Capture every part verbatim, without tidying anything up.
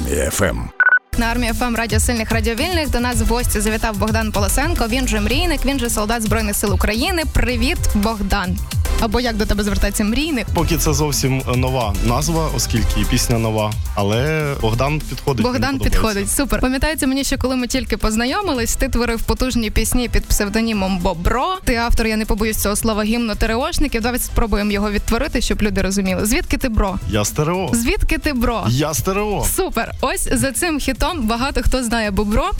Армія ФМ. На Армії ФМ Радіо Сильних, Радіо Вільних до нас в гості завітав Богдан Полосенко, він же Мрійник, він же солдат Збройних сил України. Привіт, Богдан! Або як до тебе звертається Мрійник? Поки це зовсім нова назва, оскільки пісня нова, але Богдан підходить. Богдан підходить, супер. Пам'ятається мені, що коли ми тільки познайомились, ти творив потужні пісні під псевдонімом Бобро. Ти автор, я не побоюсь цього слова, гімну ТрОшників. Давайте спробуємо його відтворити, щоб люди розуміли. Звідки ти, бро? Я з ТрО. Звідки ти, бро? Я з ТрО. Супер. Ось за цим хітом багато хто знає Бобро.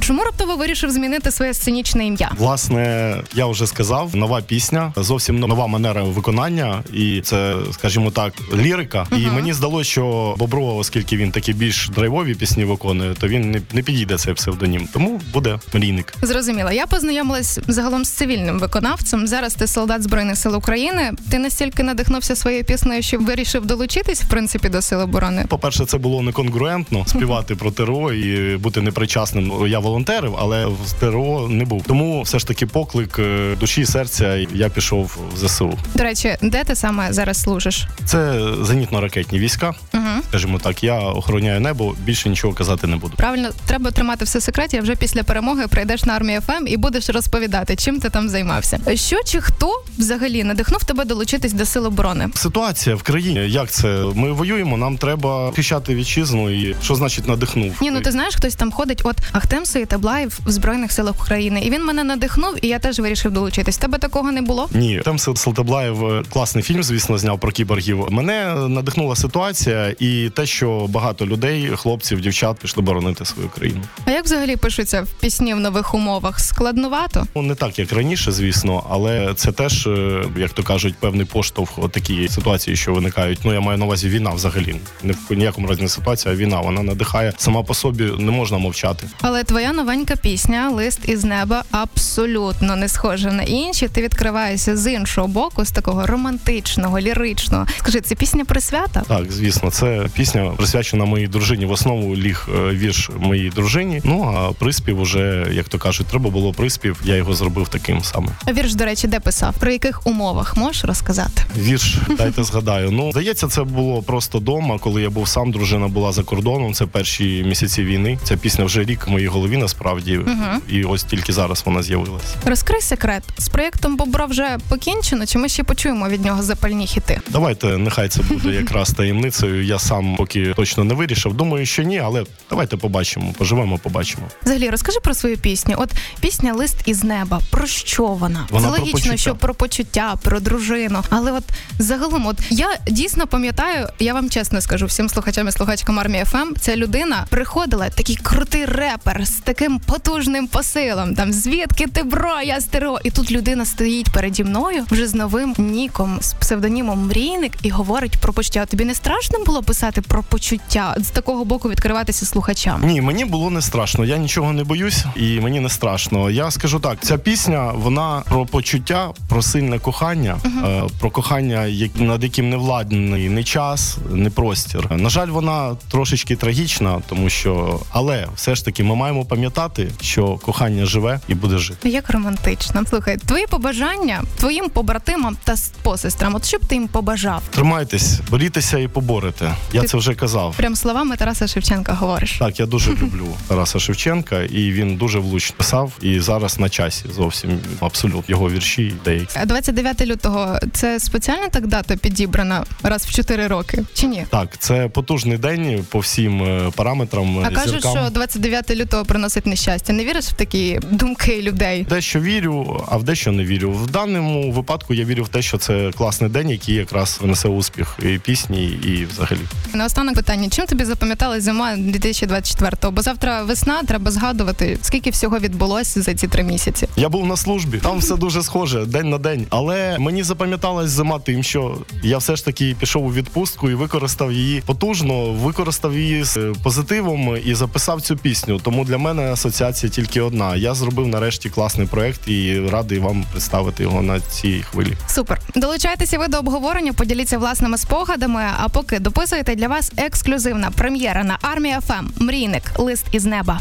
Чому раптово вирішив змінити своє сценічне ім'я? Власне, я вже сказав, нова пісня, зовсім нова манера виконання, і це, скажімо так, лірика. Uh-huh. І мені здалося, що Бобро, оскільки він такі більш драйвові пісні виконує, то він не, не підійде цей псевдонім. Тому буде Мрійник. Зрозуміло. Я познайомилась загалом з цивільним виконавцем. Зараз ти солдат Збройних сил України. Ти настільки надихнувся своєю піснею, що вирішив долучитись, в принципі, до Сил оборони? По-перше, це було неконгруентно співати uh-huh. про ТрО і бути непричасним. Я волонтерив, але в ТрО не був. Тому все ж таки поклик душі і серця, я пішов в ЗСУ. До речі, де ти саме зараз служиш? Це зенітно-ракетні війська. Uh-huh. Скажімо так, я охороняю небо, більше нічого казати не буду. Правильно, треба тримати все в секреті, а вже після перемоги прийдеш на Армію ФМ і будеш розповідати, чим ти там займався. Що чи хто взагалі надихнув тебе долучитись до Сил оборони? Ситуація в країні, як це? Ми воюємо, нам треба захищати вітчизну, і що значить надихнув? Ні, ну ти знаєш, хтось там ходить, от Ахтемсу і Таблаєв в Збройних силах України, і він мене надихнув, і я теж вирішив долучитись. Тебе такого не було? Ні, Ахтемсу Таблаєв класний фільм, звісно, зняв про кіборгів. Мене надихнула ситуація і те, що багато людей, хлопців, дівчат пішли боронити свою країну. А як взагалі пишуться в пісні в нових умовах? Складновато? Ну, не так, як раніше, звісно, але це теж, як то кажуть, певний поштовх от такі ситуації, що виникають. Ну, я маю на увазі війна взагалі. Не в ніякому разі не ситуація, а війна. Вона надихає сама по собі, не можна мовчати. Але твоя новенька пісня «Лист із неба» абсолютно не схожа на інші. Ти відкриваєшся з іншого боку, з такого романтичного, ліричного. Скажи, це пісня про свята? Так, звісно, це пісня присвячена моїй дружині. В основу ліг вірш моїй дружині. Ну, а приспів уже, як то кажуть, треба було приспів, я його зробив таким саме. А вірш, до речі, де писав? Про яких умовах? Можеш розказати? Вірш, дайте згадаю. Ну, здається, це було просто дома, коли я був сам, дружина була за кордоном, це перші місяці війни. Ця пісня вже рік в моїй голові, насправді, угу. і ось тільки зараз вона з'явилася. Розкрий секрет. З проєктом Бобра вже покінчено, чи ми ще почуємо від нього запальні хіти? Давайте, нехай це буде якраз таємницею. Я сам поки точно не вирішив. Думаю, що ні, але давайте побачимо, поживемо, побачимо. Взагалі, розкажи про свою пісню. От пісня «Лист із неба». Про що вона? Вона це логічно, почуття. Що про почуття, про дружину. Але от загалом, от я дійсно пам'ятаю, я вам чесно скажу, всім слухачам і слухачкам Армії ФМ, ця людина приходила, такий крутий репер з таким потужним посилом. Там «Звідки ти, бро? Я з ТрО!» І тут людина стоїть переді мною вже з новим ніком, з псевдонімом Мрійник, і говорить про почуття. Тобі не страшно було писати про почуття, з такого боку відкриватися слухачам? Ні, мені було не страшно. Я нічого не боюсь, і мені не страшно. Я скажу так, ця пісня, вона про почуття, про сильне кохання, uh-huh. про кохання, над яким не владний ні час, ні простір. На жаль, вона трошечки трагічна, тому що... Але, все ж таки, ми маємо пам'ятати, що кохання живе і буде жити. Як романтично. Слухай, твої побажання твоїм побратимам та посестрам, от що б ти їм побажав? Тримайтесь, борітеся і поборете. Я ти це вже казав. Прям словами Тараса Шевченка говориш. Так, я дуже люблю Тараса Шевченка, і він дуже влучно писав, і зараз на часі зовсім, абсолютно, його вірші, деякі. двадцять дев'яте лютого, це спеціально так дата підібрана раз в чотири роки, чи ні? Так, це потужний день по всім параметрам. А кажуть, що двадцять дев'яте лютого приносить нещастя. Не віриш в такі думки людей? Дещо вірю, а в дещо не вірю. В даному випадку я вірю в те, що це класний день, який якраз несе успіх і пісні, і взагалі. Наостанок питання. Чим тобі запам'ятала зима дві тисячі двадцять четвертого? Бо завтра весна, треба згадувати, скільки всього відбулося за ці три місяці. Я був на службі, там все дуже схоже, день на день. Але мені запам'яталась зима тим, що я все ж таки пішов у відпустку і використав її потужно, використав її з позитивом і записав цю пісню. Тому для мене асоціація тільки одна. Я зробив нарешті класний проект і радий вам представити його на цій хвилі. Супер. Долучайтеся ви до обговорення, поділіться власними спогадами, а поки дописуєте, для вас ексклюзивна прем'єра на Армія ФМ. Мрійник. Лист із неба.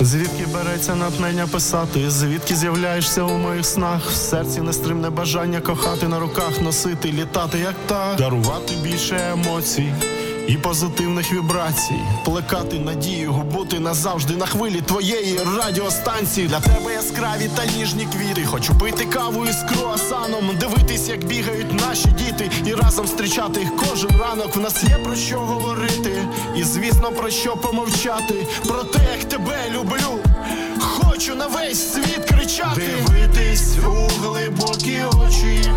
Звідки береться натхнення писати, звідки з'являєшся у моїх снах? В серці нестримне бажання кохати, на руках носити, літати як птах, дарувати більше емоцій і позитивних вібрацій, плекати надію, губути назавжди на хвилі твоєї радіостанції. Для тебе яскраві та ніжні квіти, хочу пити каву із круасаном, дивитись, як бігають наші діти, і разом зустрічати їх кожен ранок. В нас є про що говорити і, звісно, про що помовчати. Про те, як тебе люблю, хочу на весь світ кричати. Дивитись у глибокі очі,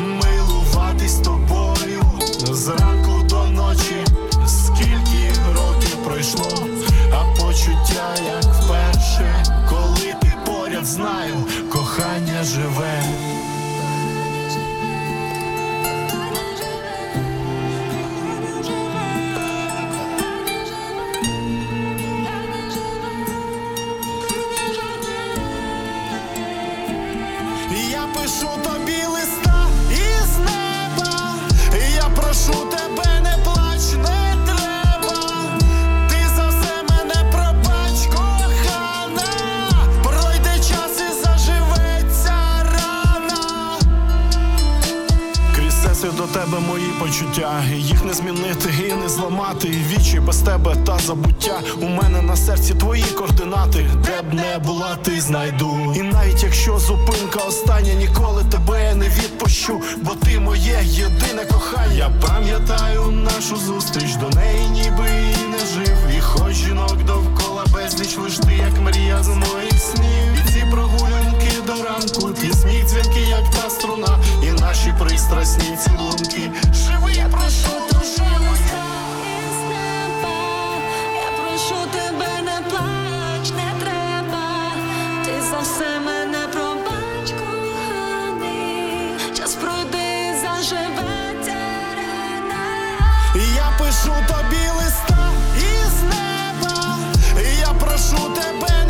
милуватись тобою зранку до ночі. Скільки років пройшло, а почуття як вперше, коли ти поряд, знаю, кохання живе. Я пишу тобі листа із неба, я прошу тебе, не плач, не треба. Ти за все мене пробач, кохана. Пройде час і заживеться рана. Крізь сесію до тебе мої почуття, їх не змінити і не зламати. Вічі без тебе та забуття, у мене на серці твої координати. Де б не була, ти знайду. І навіть якщо зупинка остання, ніколи тебе не відпущу, бо ти моє єдине кохання. Я пам'ятаю нашу зустріч, до неї ніби і не жив, і хоч жінок довкола безліч, лиш ти як мрія з моїх снів. І ці прогулянки до ранку, ті сміх, дзвінки, як та струна, і наші пристрасні цілунки. Живи, я прошу, дружину. Все мене пробач, коханий, час пройди, заживеться рана. Я пишу тобі листа із неба, я прошу тебе.